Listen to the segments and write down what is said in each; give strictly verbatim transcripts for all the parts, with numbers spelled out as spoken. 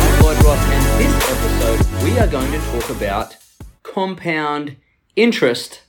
is Lloyd Ross, and this episode we are going to talk about compound interest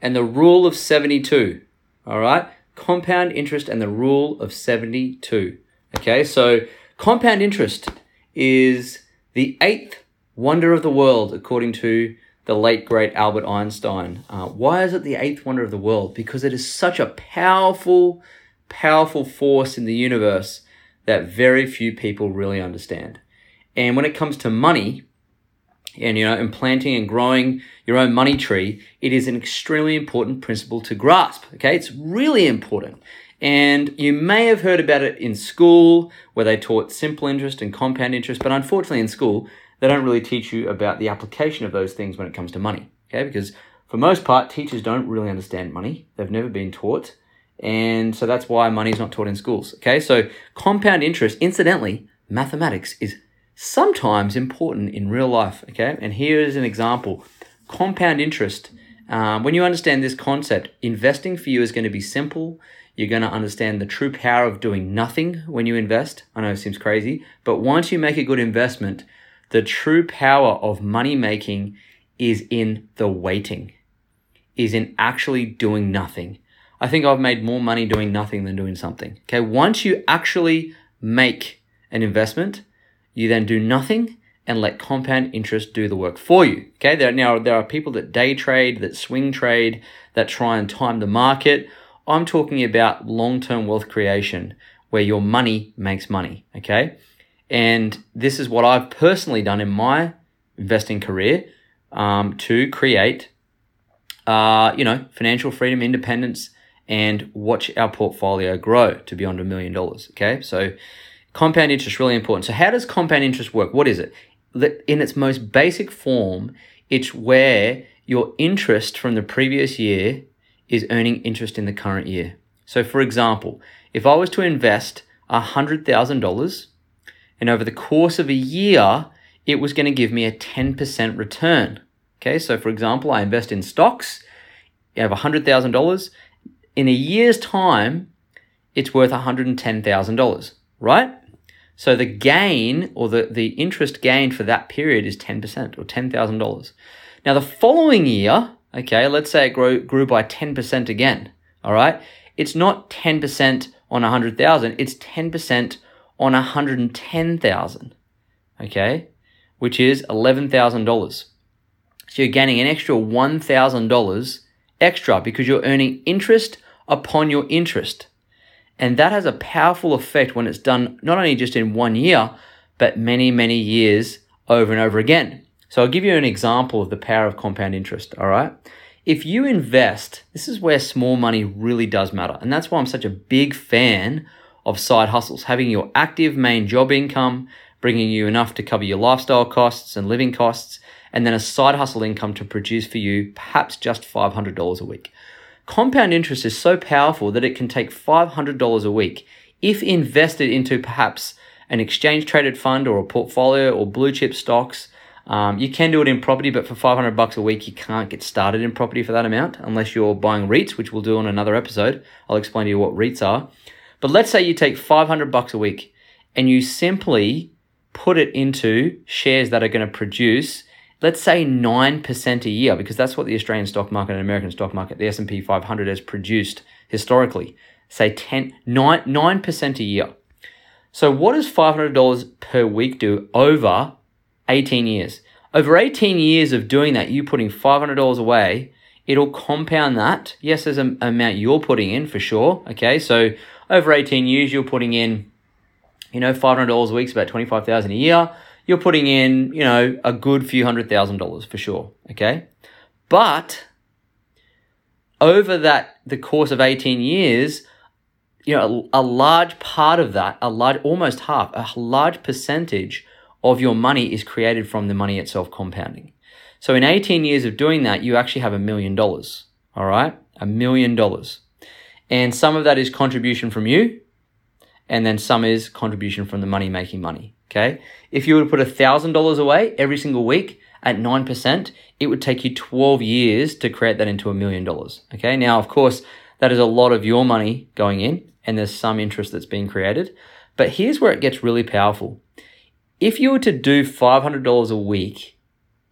and the rule of seventy-two. All right, compound interest and the rule of seventy-two. Okay, so compound interest is the eighth wonder of the world, according to the late, great Albert Einstein. Uh, why is it the eighth wonder of the world? Because it is such a powerful powerful force in the universe that very few people really understand. And when it comes to money and, you know, and planting and growing your own money tree, it is an extremely important principle to grasp. Okay, it's really important. And you may have heard about it in school where they taught simple interest and compound interest, but unfortunately in school, they don't really teach you about the application of those things when it comes to money. Okay, because for the most part, teachers don't really understand money. They've never been taught. And so that's why money is not taught in schools. Okay, so compound interest, incidentally, mathematics is sometimes important in real life. Okay, and here is an example. Compound interest. Um, when you understand this concept, investing for you is going to be simple. You're going to understand the true power of doing nothing when you invest. I know it seems crazy, but once you make a good investment, the true power of money making is in the waiting, is in actually doing nothing. I think I've made more money doing nothing than doing something. Okay, once you actually make an investment, you then do nothing and let compound interest do the work for you. Okay, there, now there are people that day trade, that swing trade, that try and time the market. I'm talking about long-term wealth creation where your money makes money. Okay, and this is what I've personally done in my investing career um, to create, uh, you know, financial freedom, independence, and watch our portfolio grow to beyond a million dollars, okay? So compound interest is really important. So how does compound interest work? What is it? In its most basic form, it's where your interest from the previous year is earning interest in the current year. So for example, if I was to invest one hundred thousand dollars and over the course of a year, it was going to give me a ten percent return, okay? So for example, I invest in stocks, you have one hundred thousand dollars, in a year's time, it's worth one hundred ten thousand dollars, right? So the gain or the, the interest gained for that period is ten percent or ten thousand dollars. Now, the following year, okay, let's say it grew, grew by ten percent again, all right? It's not ten percent on one hundred thousand dollars, it's ten percent on one hundred ten thousand dollars, okay, which is eleven thousand dollars. So you're gaining an extra one thousand dollars extra because you're earning interest upon your interest. And that has a powerful effect when it's done not only just in one year, but many, many years over and over again. So I'll give you an example of the power of compound interest, all right? If you invest, this is where small money really does matter. And that's why I'm such a big fan of side hustles, having your active main job income, bringing you enough to cover your lifestyle costs and living costs, and then a side hustle income to produce for you perhaps just five hundred dollars a week. Compound interest is so powerful that it can take five hundred dollars a week if invested into perhaps an exchange-traded fund or a portfolio or blue-chip stocks. Um, you can do it in property, but for five hundred bucks a week, you can't get started in property for that amount unless you're buying REITs, which we'll do on another episode. I'll explain to you what REITs are. But let's say you take five hundred bucks a week and you simply put it into shares that are going to produce, let's say nine percent a year, because that's what the Australian stock market and American stock market, the S and P five hundred, has produced historically, say ten, nine, nine percent a year. So what does five hundred dollars per week do over eighteen years? Over eighteen years of doing that, you putting five hundred dollars away, it'll compound that. Yes, there's an amount you're putting in for sure. Okay, so over eighteen years, you're putting in, you know, five hundred dollars a week is about twenty-five thousand dollars a year. You're putting in, you know, a good few hundred thousand dollars for sure, okay? But over that, the course of eighteen years, you know, a, a large part of that, a large, almost half, a large percentage of your money is created from the money itself compounding. So in eighteen years of doing that, you actually have a million dollars, all right? A million dollars. And some of that is contribution from you, and then some is contribution from the money making money, okay? If you were to put one thousand dollars away every single week at nine percent, it would take you twelve years to create that into a million dollars, okay? Now, of course, that is a lot of your money going in, and there's some interest that's being created. But here's where it gets really powerful. If you were to do five hundred dollars a week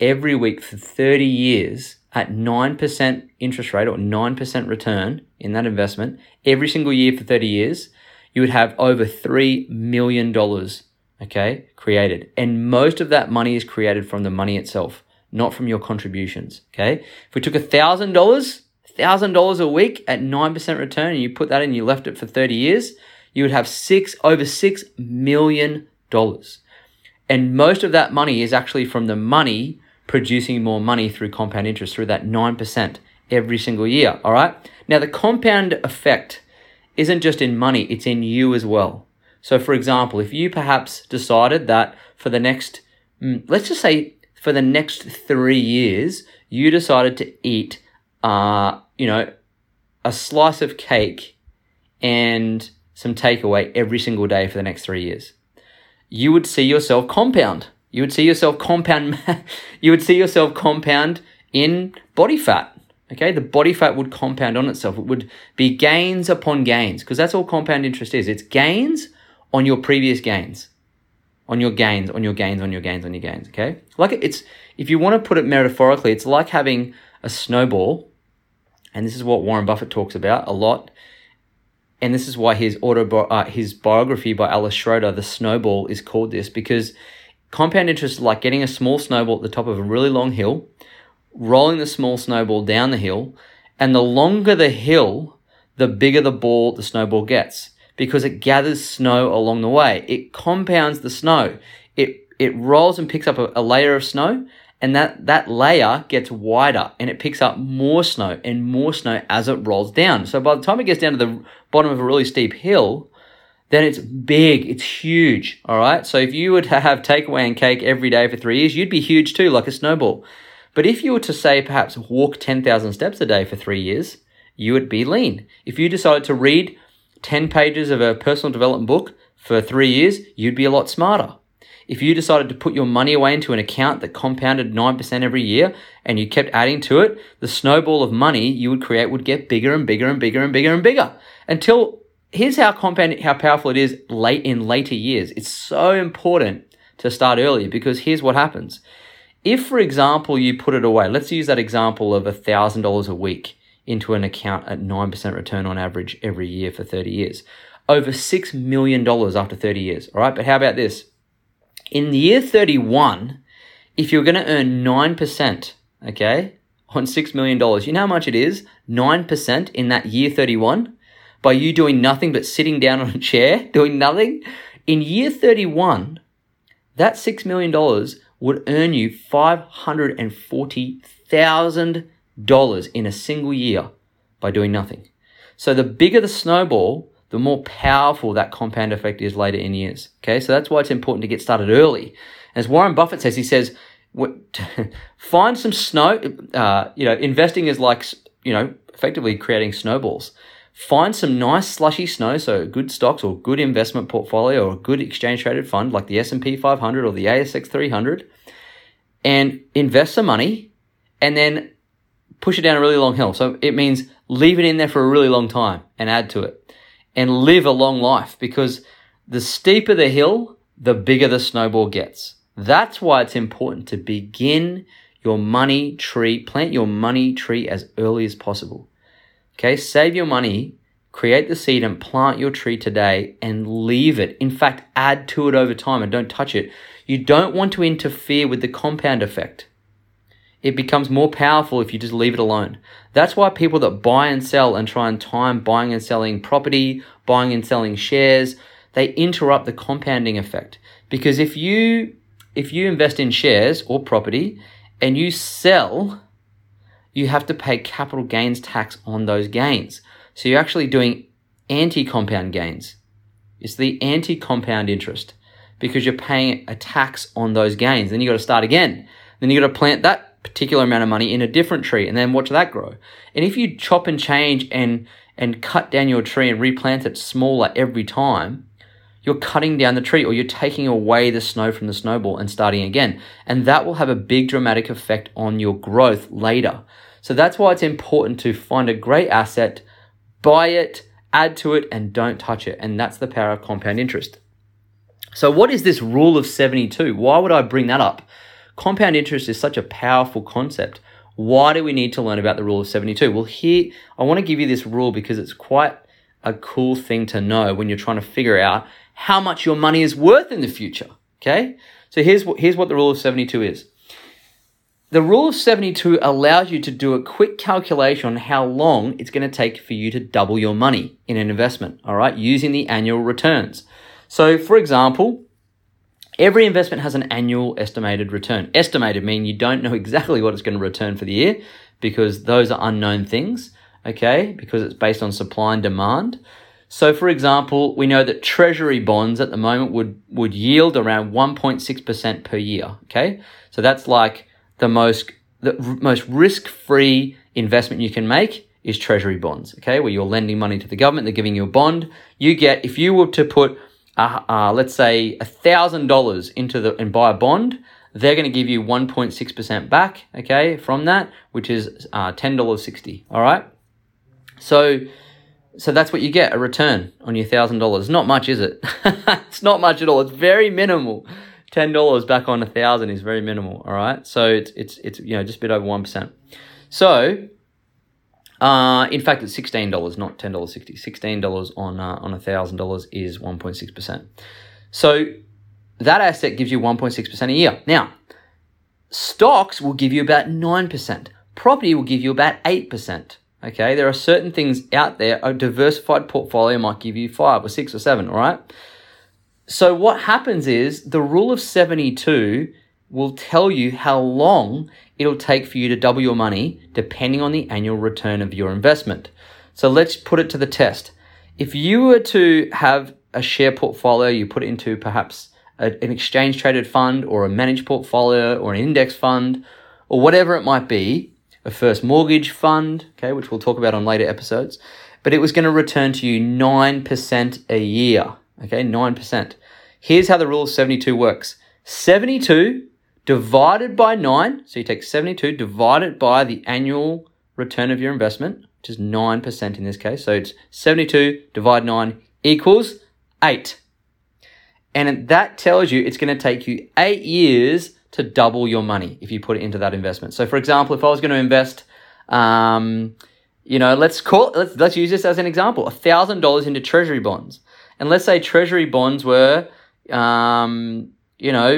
every week for thirty years at nine percent interest rate or nine percent return in that investment every single year for thirty years, you would have over three million dollars, okay, created. And most of that money is created from the money itself, not from your contributions, okay? If we took one thousand dollars, one thousand dollars a week at nine percent return and you put that in, you left it for thirty years, you would have six over six million dollars. And most of that money is actually from the money producing more money through compound interest, through that nine percent every single year, all right? Now, the compound effect isn't just in money, it's in you as well. So, for example, if you perhaps decided that for the next, let's just say for the next three years, you decided to eat, uh, you know, a slice of cake and some takeaway every single day for the next three years. You would see yourself compound. You would see yourself compound. You would see yourself compound in body fat. Okay, the body fat would compound on itself. It would be gains upon gains because that's all compound interest is. It's gains on your previous gains, on your gains, on your gains, on your gains, on your gains. Okay, like it's if you want to put it metaphorically, it's like having a snowball, and this is what Warren Buffett talks about a lot. And this is why his auto uh, his biography by Alice Schroeder, The Snowball, is called this, because compound interest is like getting a small snowball at the top of a really long hill, rolling the small snowball down the hill, and the longer the hill, the bigger the ball the snowball gets because it gathers snow along the way. It compounds the snow. It it rolls and picks up a, a layer of snow, and that, that layer gets wider and it picks up more snow and more snow as it rolls down. So by the time it gets down to the bottom of a really steep hill, then it's big, it's huge, all right? So if you were to have takeaway and cake every day for three years, you'd be huge too, like a snowball. But if you were to, say, perhaps walk ten thousand steps a day for three years, you would be lean. If you decided to read ten pages of a personal development book for three years, you'd be a lot smarter. If you decided to put your money away into an account that compounded nine percent every year and you kept adding to it, the snowball of money you would create would get bigger and bigger and bigger and bigger and bigger until here's how compound, how powerful it is late in later years. It's so important to start early because here's what happens. If, for example, you put it away, let's use that example of one thousand dollars a week into an account at nine percent return on average every year for thirty years, over six million dollars after thirty years, all right? But how about this? In the year thirty-one, if you're going to earn nine percent, okay, on six million dollars, you know how much it is? nine percent in that year thirty-one by you doing nothing but sitting down on a chair, doing nothing. In year thirty-one, that six million dollars would earn you five hundred forty thousand dollars in a single year by doing nothing. So the bigger the snowball, the more powerful that compound effect is later in years. Okay, so that's why it's important to get started early. As Warren Buffett says, he says, find some snow, uh, you know, investing is like, you know, effectively creating snowballs. Find some nice slushy snow, so good stocks or good investment portfolio or a good exchange-traded fund like the S and P five hundred or the A S X three hundred, and invest some money and then push it down a really long hill. So it means leave it in there for a really long time and add to it. And live a long life because the steeper the hill, the bigger the snowball gets. That's why it's important to begin your money tree, plant your money tree as early as possible. Okay, save your money, create the seed and plant your tree today and leave it. In fact, add to it over time and don't touch it. You don't want to interfere with the compound effect. It becomes more powerful if you just leave it alone. That's why people that buy and sell and try and time buying and selling property, buying and selling shares, they interrupt the compounding effect. Because if you if you invest in shares or property and you sell, you have to pay capital gains tax on those gains. So you're actually doing anti-compound gains. It's the anti-compound interest. because you're paying a tax on those gains. Then you got to start again. Then you got to plant that particular amount of money in a different tree and then watch that grow. And if you chop and change and and cut down your tree and replant it smaller every time, you're cutting down the tree, or you're taking away the snow from the snowball and starting again. And that will have a big dramatic effect on your growth later. So that's why it's important to find a great asset, buy it, add to it, and don't touch it. And that's the power of compound interest. So what is this rule of seventy-two? Why would I bring that up? Compound interest is such a powerful concept. Why do we need to learn about the rule of seventy-two? Well, here, I want to give you this rule because it's quite a cool thing to know when you're trying to figure out how much your money is worth in the future, okay? So here's what, here's what the rule of seventy-two is. The rule of seventy-two allows you to do a quick calculation on how long it's going to take for you to double your money in an investment, all right, using the annual returns. So, for example, every investment has an annual estimated return. Estimated meaning you don't know exactly what it's going to return for the year, because those are unknown things, okay, because it's based on supply and demand. So, for example, we know that treasury bonds at the moment would, would yield around one point six percent per year, okay? So that's like the most the most risk-free investment you can make is treasury bonds, okay, where you're lending money to the government, they're giving you a bond. You get, if you were to put Uh, uh, let's say one thousand dollars into the and buy a bond, they're going to give you one point six percent back, okay, from that, which is uh, ten dollars and sixty cents, all right? So so that's what you get, a return on your one thousand dollars. Not much, is it? It's not much at all. It's very minimal. ten dollars back on one thousand dollars is very minimal, all right? So it's, it's it's you know, just a bit over one percent. So Uh, in fact, it's sixteen dollars, not ten dollars and sixty cents. sixteen dollars on, uh, on one thousand dollars is one point six percent. So that asset gives you one point six percent a year. Now, stocks will give you about nine percent. Property will give you about eight percent. Okay, there are certain things out there. A diversified portfolio might give you five or six or seven, all right? So what happens is the rule of seventy-two will tell you how long it'll take for you to double your money depending on the annual return of your investment. So let's put it to the test. If you were to have a share portfolio, you put it into perhaps a, an exchange traded fund or a managed portfolio or an index fund or whatever it might be, a first mortgage fund, okay, which we'll talk about on later episodes, but it was going to return to you nine percent a year, okay, nine percent. Here's how the rule of seventy-two works. seventy-two divided by nine, so you take seventy-two, divided by the annual return of your investment, which is nine percent in this case. So it's seventy-two divided nine equals eight. And that tells you it's going to take you eight years to double your money if you put it into that investment. So for example, if I was going to invest, um, you know, let's call, let's, let's use this as an example, one thousand dollars into treasury bonds. And let's say treasury bonds were, um, you know,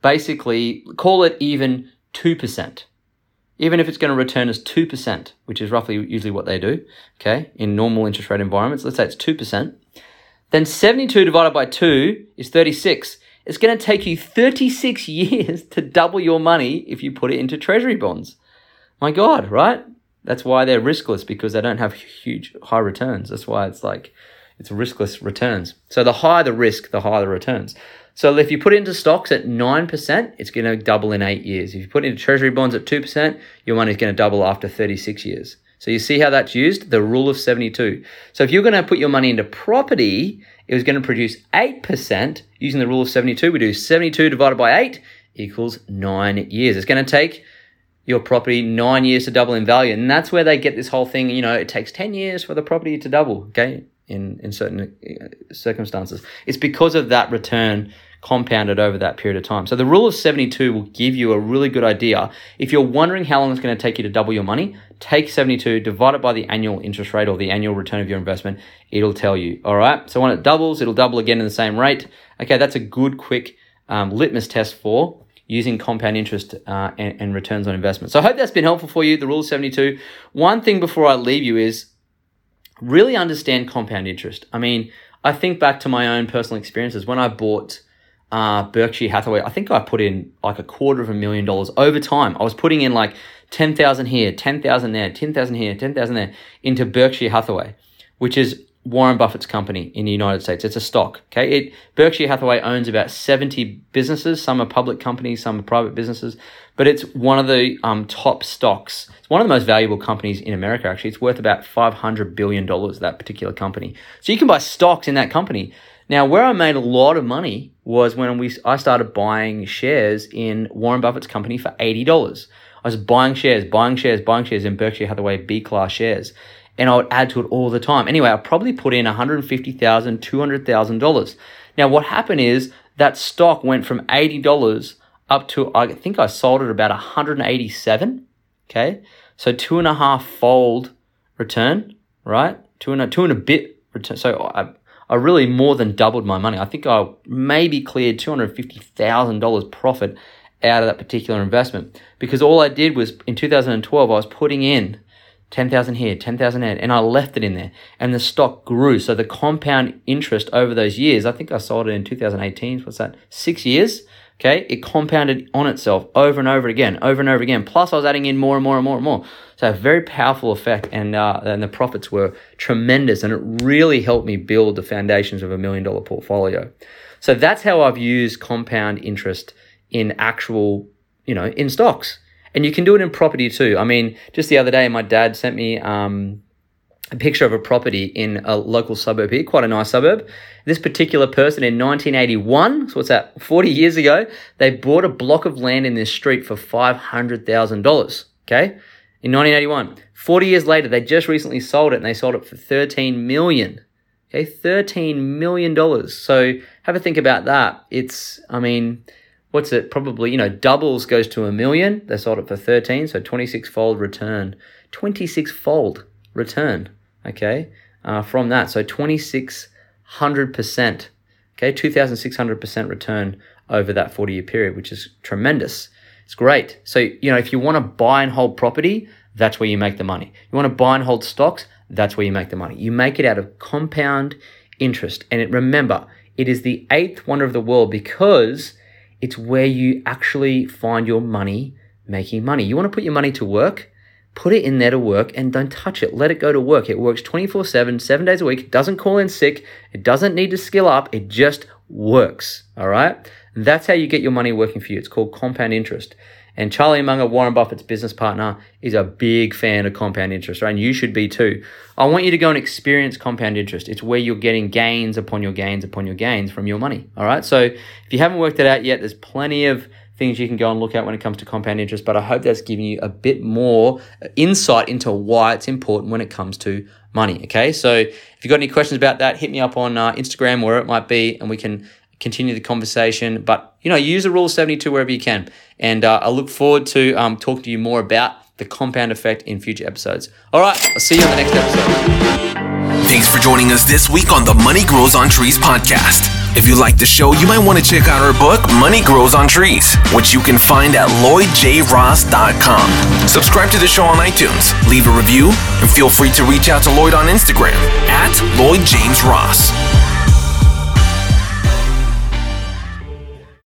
basically, call it even two percent. Even if it's going to return us two percent, which is roughly usually what they do, okay, in normal interest rate environments, let's say it's two percent, then seventy-two divided by two is thirty-six. It's going to take you thirty-six years to double your money if you put it into treasury bonds. My God, right? That's why they're riskless, because they don't have huge, high returns. That's why it's like, it's riskless returns. So the higher the risk, the higher the returns. So if you put it into stocks at nine percent, it's going to double in eight years. If you put it into treasury bonds at two percent, your money is going to double after thirty-six years. So you see how that's used? The rule of seventy-two. So if you're going to put your money into property, it was going to produce eight percent. Using the rule of seventy-two, we do seventy-two divided by eight equals nine years. It's going to take your property nine years to double in value. And that's where they get this whole thing, you know, it takes ten years for the property to double, okay, in, in certain circumstances. It's because of that return compounded over that period of time. So the rule of seventy-two will give you a really good idea. If you're wondering how long it's going to take you to double your money, take seventy-two, divide it by the annual interest rate or the annual return of your investment. It'll tell you, all right? So when it doubles, it'll double again in the same rate. Okay, that's a good, quick um, litmus test for using compound interest uh, and, and returns on investment. So I hope that's been helpful for you, the rule of seventy-two. One thing before I leave you is really understand compound interest. I mean, I think back to my own personal experiences. When I bought Uh, Berkshire Hathaway, I think I put in like a quarter of a million dollars over time. I was putting in like ten thousand here, ten thousand there, ten thousand here, ten thousand there into Berkshire Hathaway, which is Warren Buffett's company in the United States. It's a stock. Okay, it Berkshire Hathaway owns about seventy businesses. Some are public companies, some are private businesses, but it's one of the um, top stocks. It's one of the most valuable companies in America, actually. It's worth about five hundred billion dollars, that particular company. So you can buy stocks in that company. Now, where I made a lot of money was when we I started buying shares in Warren Buffett's company for eighty dollars. I was buying shares, buying shares, buying shares in Berkshire Hathaway B-class shares. And I would add to it all the time. Anyway, I probably put in one hundred fifty thousand dollars, two hundred thousand dollars. Now, what happened is that stock went from eighty dollars up to, I think I sold it about one hundred eighty-seven dollars, okay? So two and a half fold return, right? Two and a, two and a bit return. So I, I really more than doubled my money. I think I maybe cleared two hundred fifty thousand dollars profit out of that particular investment, because all I did was in two thousand twelve, I was putting in ten thousand here, ten thousand there, and I left it in there, and the stock grew. So the compound interest over those years, I think I sold it in two thousand eighteen, what's that, six years, okay? It compounded on itself over and over again, over and over again. Plus I was adding in more and more and more and more. So a very powerful effect, and uh, and the profits were tremendous, and it really helped me build the foundations of a million dollar portfolio. So that's how I've used compound interest in actual, you know, in stocks. And you can do it in property too. I mean, just the other day, my dad sent me um, a picture of a property in a local suburb here, quite a nice suburb. This particular person in nineteen eighty-one, so what's that, forty years ago, they bought a block of land in this street for five hundred thousand dollars, okay, in nineteen eighty-one. forty years later, they just recently sold it, and they sold it for thirteen million dollars, okay, thirteen million dollars. So have a think about that. It's, I mean... What's it? Probably, you know, doubles goes to a million. They sold it for thirteen, so twenty-six-fold return. twenty-six-fold return, okay, uh, from that. So twenty-six hundred percent, okay, two thousand six hundred percent return over that forty-year period, which is tremendous. It's great. So, you know, if you want to buy and hold property, that's where you make the money. You want to buy and hold stocks, that's where you make the money. You make it out of compound interest. And it, remember, it is the eighth wonder of the world, because it's where you actually find your money making money. You want to put your money to work, put it in there to work, and don't touch it. Let it go to work. It works twenty-four seven, seven days a week. It doesn't call in sick. It doesn't need to skill up. It just works, all right? And that's how you get your money working for you. It's called compound interest. And Charlie Munger, Warren Buffett's business partner, is a big fan of compound interest, right? And you should be too. I want you to go and experience compound interest. It's where you're getting gains upon your gains upon your gains from your money, all right? So if you haven't worked it out yet, there's plenty of things you can go and look at when it comes to compound interest, but I hope that's giving you a bit more insight into why it's important when it comes to money, okay? So if you've got any questions about that, hit me up on uh, Instagram, where it might be, and we can continue the conversation. But, you know, use the rule of seventy-two wherever you can. And uh, I look forward to um, talking to you more about the compound effect in future episodes. All right, I'll see you on the next episode. Thanks for joining us this week on the Money Grows on Trees podcast. If you like the show, you might want to check out our book, Money Grows on Trees, which you can find at lloyd j ross dot com. Subscribe to the show on iTunes, leave a review, and feel free to reach out to Lloyd on Instagram at Lloyd James Ross.